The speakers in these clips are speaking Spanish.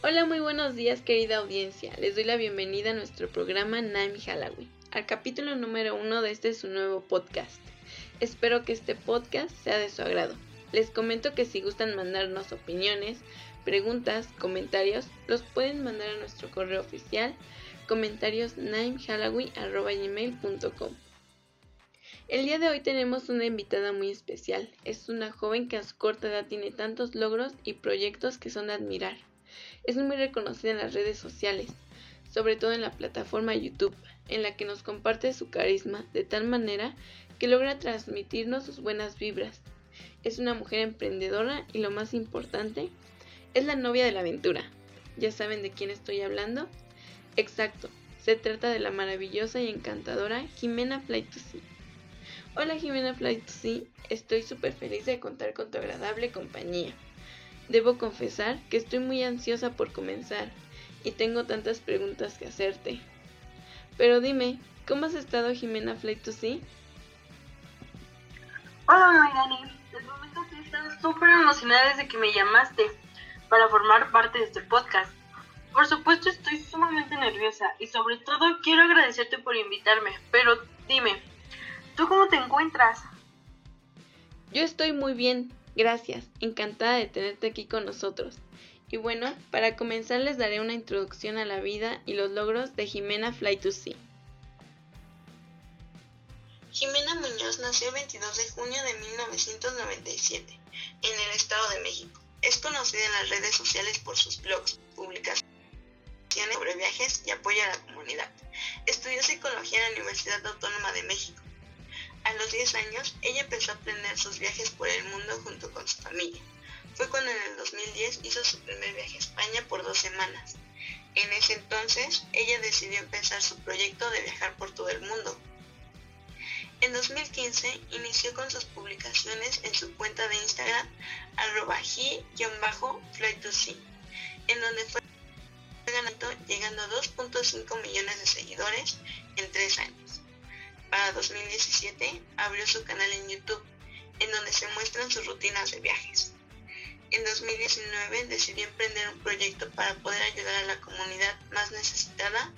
Hola, muy buenos días, querida audiencia. Les doy la bienvenida a nuestro programa Naim Halloween, al capítulo número 1 de este su nuevo podcast. Espero que este podcast sea de su agrado. Les comento que si gustan mandarnos opiniones, preguntas, comentarios, los pueden mandar a nuestro correo oficial comentarios@naimhalloween.com. El día de hoy tenemos una invitada muy especial. Es una joven que a su corta edad tiene tantos logros y proyectos que son de admirar. Es muy reconocida en las redes sociales, sobre todo en la plataforma YouTube, en la que nos comparte su carisma de tal manera que logra transmitirnos sus buenas vibras. Es una mujer emprendedora y lo más importante, es la novia de la aventura. ¿Ya saben de quién estoy hablando? Exacto, se trata de la maravillosa y encantadora Jimena Fly2C. Hola Jimena Fly2C, estoy súper feliz de contar con tu agradable compañía. Debo confesar que estoy muy ansiosa por comenzar y tengo tantas preguntas que hacerte. Pero dime, ¿cómo has estado Jimena Fly2C? Hola Mayrani, de momento sí he estado súper emocionada desde que me llamaste para formar parte de este podcast. Por supuesto estoy sumamente nerviosa y sobre todo quiero agradecerte por invitarme, pero dime, ¿tú cómo te encuentras? Yo estoy muy bien. Gracias, encantada de tenerte aquí con nosotros. Y bueno, para comenzar les daré una introducción a la vida y los logros de Jimena Fly2C. Jimena Muñoz nació el 22 de junio de 1997 en el Estado de México. Es conocida en las redes sociales por sus blogs, publicaciones sobre viajes y apoyo a la comunidad. Estudió psicología en la Universidad Autónoma de México. A los 10 años, ella empezó a emprender sus viajes por el mundo junto con su familia. Fue cuando en el 2010 hizo su primer viaje a España por 2 semanas. En ese entonces, ella decidió empezar su proyecto de viajar por todo el mundo. En 2015, inició con sus publicaciones en su cuenta de Instagram @ji_fly2c, en donde fue ganando, llegando a 2.5 millones de seguidores en 3 años. Para 2017 abrió su canal en YouTube, en donde se muestran sus rutinas de viajes. En 2019 decidió emprender un proyecto para poder ayudar a la comunidad más necesitada,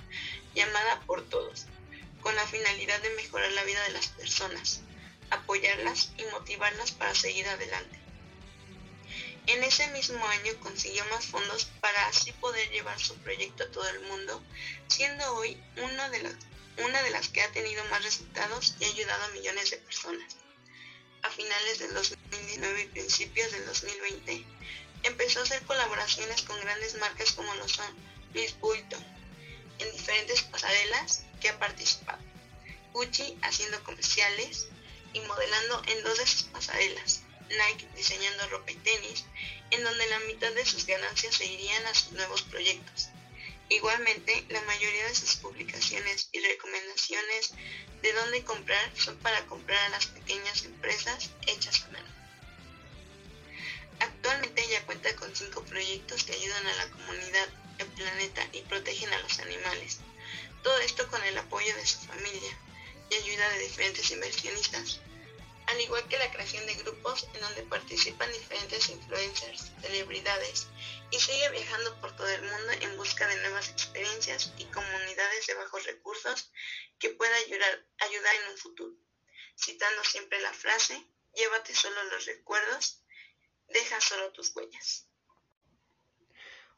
llamada Por Todos, con la finalidad de mejorar la vida de las personas, apoyarlas y motivarlas para seguir adelante. En ese mismo año consiguió más fondos para así poder llevar su proyecto a todo el mundo, siendo hoy una de las que ha tenido más resultados y ha ayudado a millones de personas. A finales del 2019 y principios del 2020, empezó a hacer colaboraciones con grandes marcas como lo son Louis Vuitton, en diferentes pasarelas que ha participado, Gucci haciendo comerciales y modelando en 2 de sus pasarelas, Nike diseñando ropa y tenis, en donde la mitad de sus ganancias se irían a sus nuevos proyectos. Igualmente, la mayoría de sus publicaciones y recomendaciones de dónde comprar son para comprar a las pequeñas empresas hechas a mano. Actualmente ella cuenta con 5 proyectos que ayudan a la comunidad, el planeta y protegen a los animales. Todo esto con el apoyo de su familia y ayuda de diferentes inversionistas, al igual que la creación de grupos en donde participan diferentes influencers, celebridades, y sigue viajando por todo el mundo en busca de nuevas experiencias y comunidades de bajos recursos que pueda ayudar en un futuro, citando siempre la frase, llévate solo los recuerdos, deja solo tus huellas.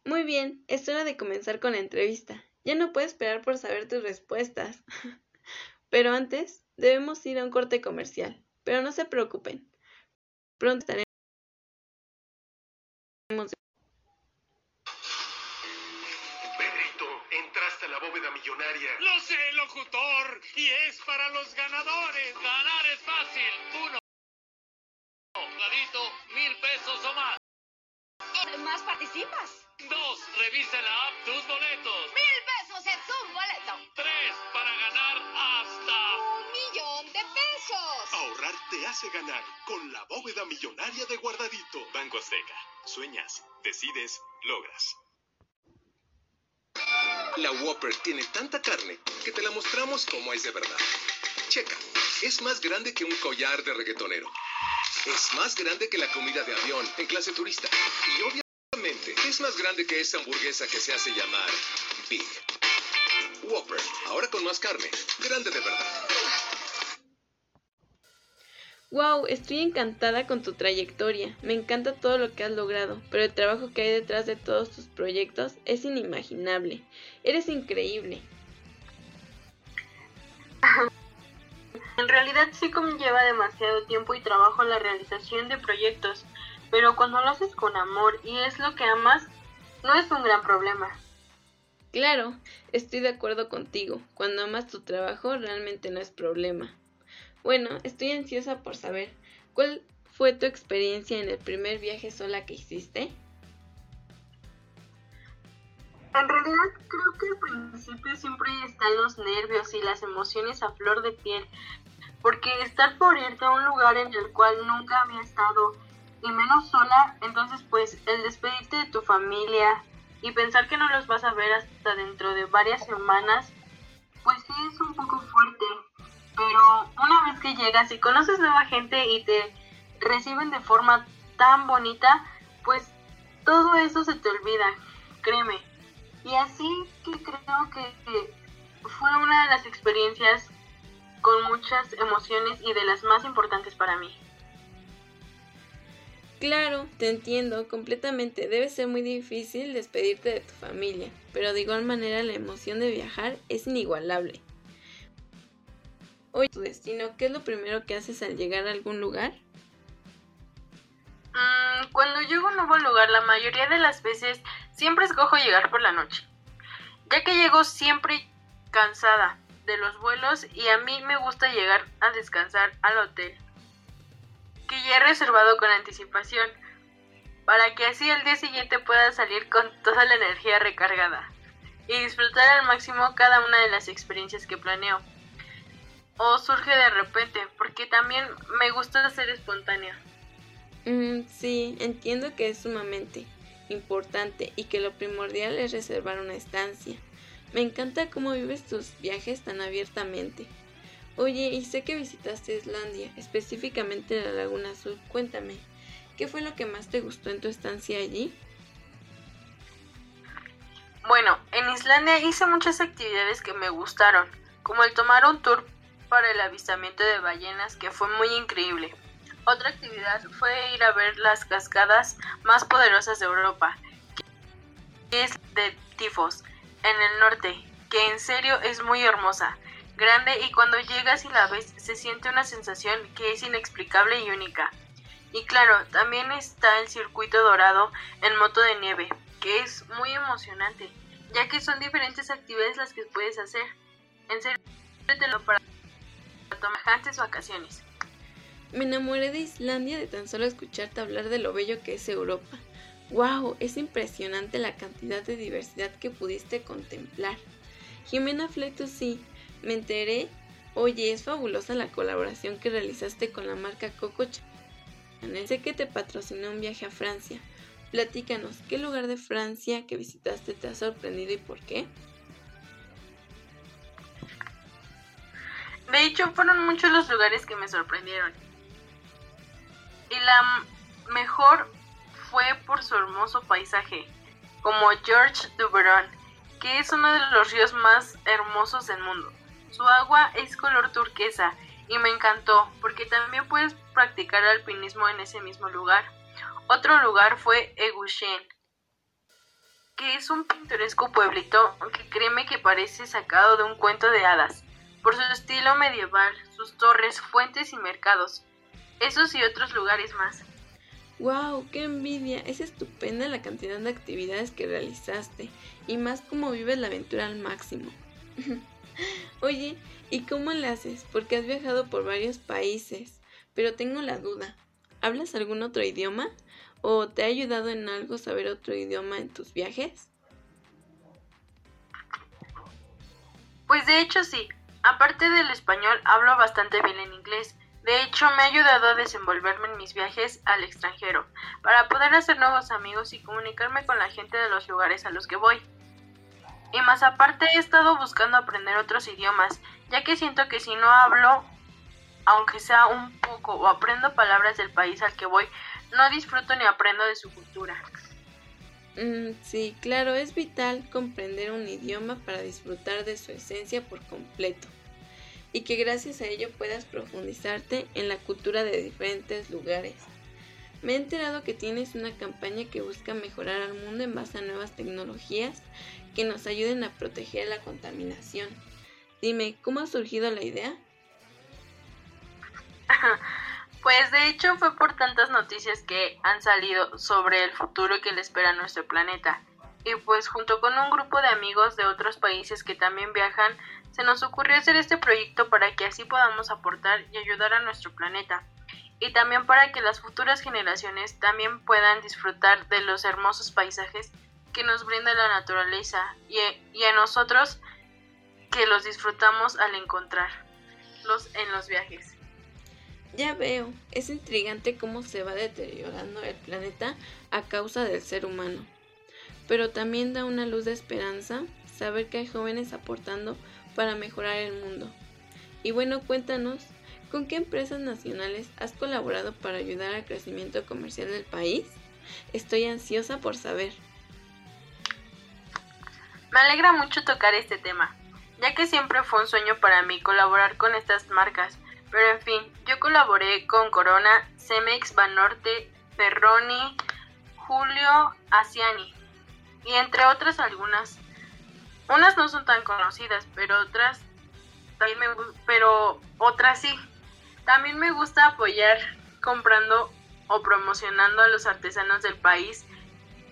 Muy bien, es hora de comenzar con la entrevista. Ya no puedo esperar por saber tus respuestas. Pero antes, debemos ir a un corte comercial. Pero no se preocupen, pronto estaremos... Pedrito, entraste a la bóveda millonaria. ¡Lo sé, locutor! ¡Y es para los ganadores! ¡Ganar es fácil! ¡Uno! ¡Guardadito! ¡$1,000 o más! ¡Más participas! 2, revisa la app tus boletos. $1,000 es un boleto. 3, para ganar hasta... $1,000,000. Ahorrar te hace ganar con la bóveda millonaria de Guardadito. Banco Azteca. Sueñas, decides, logras. La Whopper tiene tanta carne que te la mostramos como es de verdad. Checa, es más grande que un collar de reggaetonero. Es más grande que la comida de avión en clase turista. Y obviamente gente. Es más grande que esa hamburguesa que se hace llamar Big. Whopper, ahora con más carne. Grande de verdad. Wow, estoy encantada con tu trayectoria. Me encanta todo lo que has logrado, pero el trabajo que hay detrás de todos tus proyectos es inimaginable. Eres increíble. En realidad sí conlleva demasiado tiempo y trabajo la realización de proyectos, pero cuando lo haces con amor y es lo que amas, no es un gran problema. Claro, estoy de acuerdo contigo. Cuando amas tu trabajo, realmente no es problema. Bueno, estoy ansiosa por saber, ¿cuál fue tu experiencia en el primer viaje sola que hiciste? En realidad creo que al principio siempre están los nervios y las emociones a flor de piel, porque estar por irte a un lugar en el cual nunca había estado, y menos sola, entonces pues el despedirte de tu familia y pensar que no los vas a ver hasta dentro de varias semanas, pues sí es un poco fuerte, pero una vez que llegas y conoces nueva gente y te reciben de forma tan bonita, pues todo eso se te olvida, créeme. Y así que creo que fue una de las experiencias con muchas emociones y de las más importantes para mí. Claro, te entiendo completamente. Debe ser muy difícil despedirte de tu familia, pero de igual manera la emoción de viajar es inigualable. Oye, tu destino, ¿qué es lo primero que haces al llegar a algún lugar? Cuando llego a un nuevo lugar, la mayoría de las veces siempre escojo llegar por la noche, ya que llego siempre cansada de los vuelos y a mí me gusta llegar a descansar al hotel, que ya he reservado con anticipación, para que así al día siguiente pueda salir con toda la energía recargada y disfrutar al máximo cada una de las experiencias que planeo o surge de repente, porque también me gusta ser espontánea. Sí, entiendo que es sumamente importante y que lo primordial es reservar una estancia. Me encanta cómo vives tus viajes tan abiertamente. Oye, y sé que visitaste Islandia, específicamente la Laguna Azul. Cuéntame, ¿qué fue lo que más te gustó en tu estancia allí? Bueno, en Islandia hice muchas actividades que me gustaron, como el tomar un tour para el avistamiento de ballenas, que fue muy increíble. Otra actividad fue ir a ver las cascadas más poderosas de Europa, que es de Tifos, en el norte, que en serio es muy hermosa, grande, y cuando llegas y la ves se siente una sensación que es inexplicable y única. Y claro, también está el circuito dorado en moto de nieve, que es muy emocionante, ya que son diferentes actividades las que puedes hacer. En serio, te lo para tomajantes vacaciones. Me enamoré de Islandia de tan solo escucharte hablar de lo bello que es Europa. ¡Wow! Es impresionante la cantidad de diversidad que pudiste contemplar. Jimena Fly2C, me enteré. Oye, es fabulosa la colaboración que realizaste con la marca Cococha. Sé que te patrocinó un viaje a Francia. Platícanos, ¿qué lugar de Francia que visitaste te ha sorprendido y por qué? De hecho, fueron muchos los lugares que me sorprendieron. Y la mejor fue por su hermoso paisaje, como George Duberon, que es uno de los ríos más hermosos del mundo. Su agua es color turquesa y me encantó porque también puedes practicar alpinismo en ese mismo lugar. Otro lugar fue Egushen, que es un pintoresco pueblito que créeme que parece sacado de un cuento de hadas, por su estilo medieval, sus torres, fuentes y mercados. Esos y otros lugares más. ¡Wow! ¡Qué envidia! Es estupenda la cantidad de actividades que realizaste y más cómo vives la aventura al máximo. Oye, ¿y cómo le haces? Porque has viajado por varios países, pero tengo la duda. ¿Hablas algún otro idioma? ¿O te ha ayudado en algo saber otro idioma en tus viajes? Pues de hecho sí. Aparte del español, hablo bastante bien en inglés. De hecho, me ha ayudado a desenvolverme en mis viajes al extranjero, para poder hacer nuevos amigos y comunicarme con la gente de los lugares a los que voy. Y más aparte, he estado buscando aprender otros idiomas, ya que siento que si no hablo, aunque sea un poco, o aprendo palabras del país al que voy, no disfruto ni aprendo de su cultura. Sí, claro, es vital comprender un idioma para disfrutar de su esencia por completo y que gracias a ello puedas profundizarte en la cultura de diferentes lugares. Me he enterado que tienes una campaña que busca mejorar al mundo en base a nuevas tecnologías que nos ayuden a proteger la contaminación. Dime, ¿cómo ha surgido la idea? Pues de hecho fue por tantas noticias que han salido sobre el futuro que le espera a nuestro planeta. Y pues junto con un grupo de amigos de otros países que también viajan, se nos ocurrió hacer este proyecto para que así podamos aportar y ayudar a nuestro planeta. Y también para que las futuras generaciones también puedan disfrutar de los hermosos paisajes que nos brinda la naturaleza y a nosotros que los disfrutamos al encontrarlos en los viajes. Ya veo, es intrigante cómo se va deteriorando el planeta a causa del ser humano. Pero también da una luz de esperanza saber que hay jóvenes aportando para mejorar el mundo. Y bueno, cuéntanos, ¿con qué empresas nacionales has colaborado para ayudar al crecimiento comercial del país? Estoy ansiosa por saber. Me alegra mucho tocar este tema, ya que siempre fue un sueño para mí colaborar con estas marcas. Pero en fin, yo colaboré con Corona, CEMEX, Banorte, Ferroni, Julio Asiani y entre otras algunas. Unas no son tan conocidas, pero otras sí. También me gusta apoyar comprando o promocionando a los artesanos del país,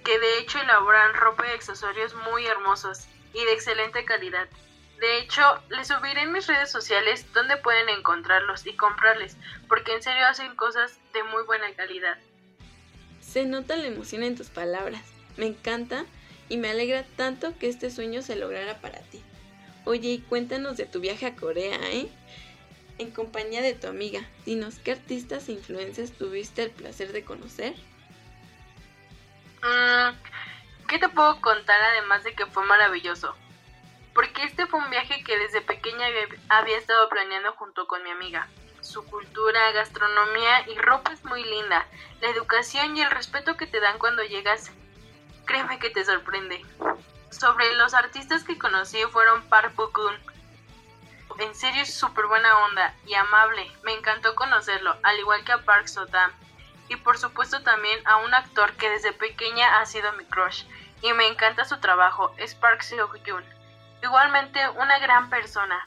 que de hecho elaboran ropa y accesorios muy hermosos y de excelente calidad. De hecho, les subiré en mis redes sociales donde pueden encontrarlos y comprarles, porque en serio hacen cosas de muy buena calidad. Se nota la emoción en tus palabras. Me encanta y me alegra tanto que este sueño se lograra para ti. Oye, y cuéntanos de tu viaje a Corea, en compañía de tu amiga. Dinos, ¿qué artistas e influencers tuviste el placer de conocer? ¿Qué te puedo contar además de que fue maravilloso? Porque este fue un viaje que desde pequeña había estado planeando junto con mi amiga. Su cultura, gastronomía y ropa es muy linda. La educación y el respeto que te dan cuando llegas, créeme que te sorprende. Sobre los artistas que conocí fueron Park Bo Kun. En serio es súper buena onda y amable. Me encantó conocerlo, al igual que a Park So Dam. Y por supuesto también a un actor que desde pequeña ha sido mi crush. Y me encanta su trabajo, es Park Seo Jun. Igualmente una gran persona,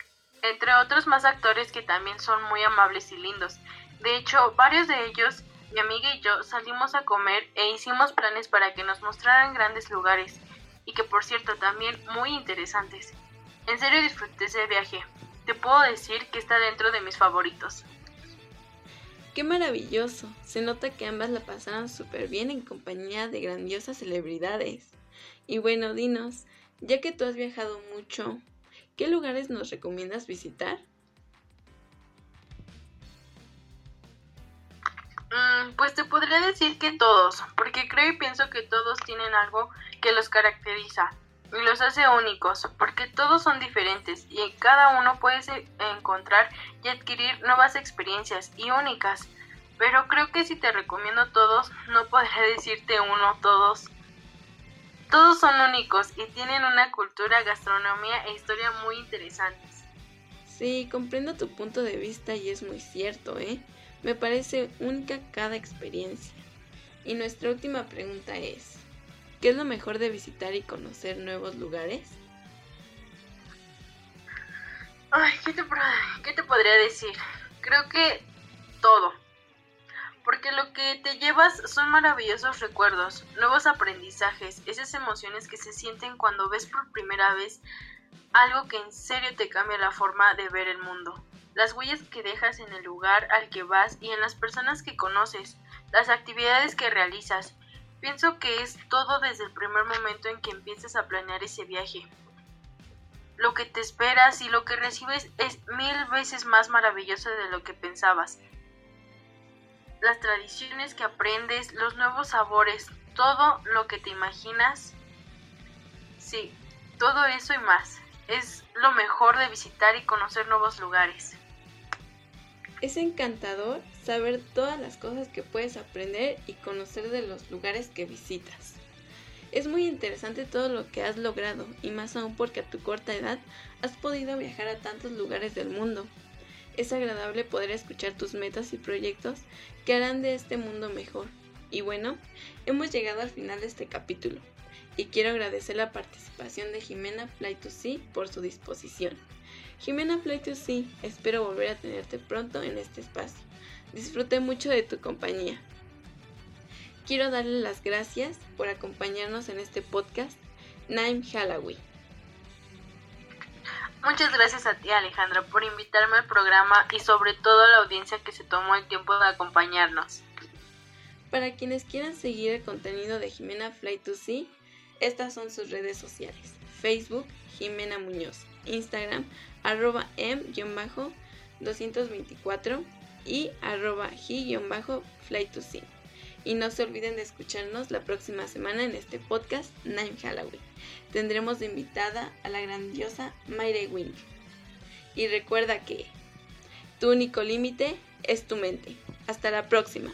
entre otros más actores que también son muy amables y lindos. De hecho, varios de ellos, mi amiga y yo, salimos a comer e hicimos planes para que nos mostraran grandes lugares y que por cierto también muy interesantes. En serio disfruté ese viaje, te puedo decir que está dentro de mis favoritos. ¡Qué maravilloso! Se nota que ambas la pasaron súper bien en compañía de grandiosas celebridades. Y bueno, dinos, ya que tú has viajado mucho, ¿qué lugares nos recomiendas visitar? Pues te podría decir que todos, porque creo y pienso que todos tienen algo que los caracteriza y los hace únicos, porque todos son diferentes y en cada uno puedes encontrar y adquirir nuevas experiencias y únicas. Pero creo que si te recomiendo todos, no podré decirte uno, todos. Todos son únicos y tienen una cultura, gastronomía e historia muy interesantes. Sí, comprendo tu punto de vista y es muy cierto, Me parece única cada experiencia. Y nuestra última pregunta es, ¿qué es lo mejor de visitar y conocer nuevos lugares? Ay, ¿qué te podría decir? Creo que todo. Porque lo que te llevas son maravillosos recuerdos, nuevos aprendizajes, esas emociones que se sienten cuando ves por primera vez algo que en serio te cambia la forma de ver el mundo. Las huellas que dejas en el lugar al que vas y en las personas que conoces, las actividades que realizas. Pienso que es todo desde el primer momento en que empiezas a planear ese viaje. Lo que te esperas y lo que recibes es 1000 veces más maravilloso de lo que pensabas. Las tradiciones que aprendes, los nuevos sabores, todo lo que te imaginas, sí, todo eso y más, es lo mejor de visitar y conocer nuevos lugares. Es encantador saber todas las cosas que puedes aprender y conocer de los lugares que visitas. Es muy interesante todo lo que has logrado, y más aún porque a tu corta edad has podido viajar a tantos lugares del mundo. Es agradable poder escuchar tus metas y proyectos que harán de este mundo mejor. Y bueno, hemos llegado al final de este capítulo, y quiero agradecer la participación de Jimena Fly2C por su disposición. Jimena Fly2C, espero volver a tenerte pronto en este espacio. Disfruté mucho de tu compañía. Quiero darle las gracias por acompañarnos en este podcast, Naim Halloween. Muchas gracias a ti, Alejandra, por invitarme al programa y sobre todo a la audiencia que se tomó el tiempo de acompañarnos. Para quienes quieran seguir el contenido de Jimena Fly2C, estas son sus redes sociales: Facebook, Jimena Muñoz, Instagram, @m-224 y @g-fly2c. Y no se olviden de escucharnos la próxima semana en este podcast Naim Halloween. Tendremos de invitada a la grandiosa Mayra Wing. Y recuerda que tu único límite es tu mente. Hasta la próxima.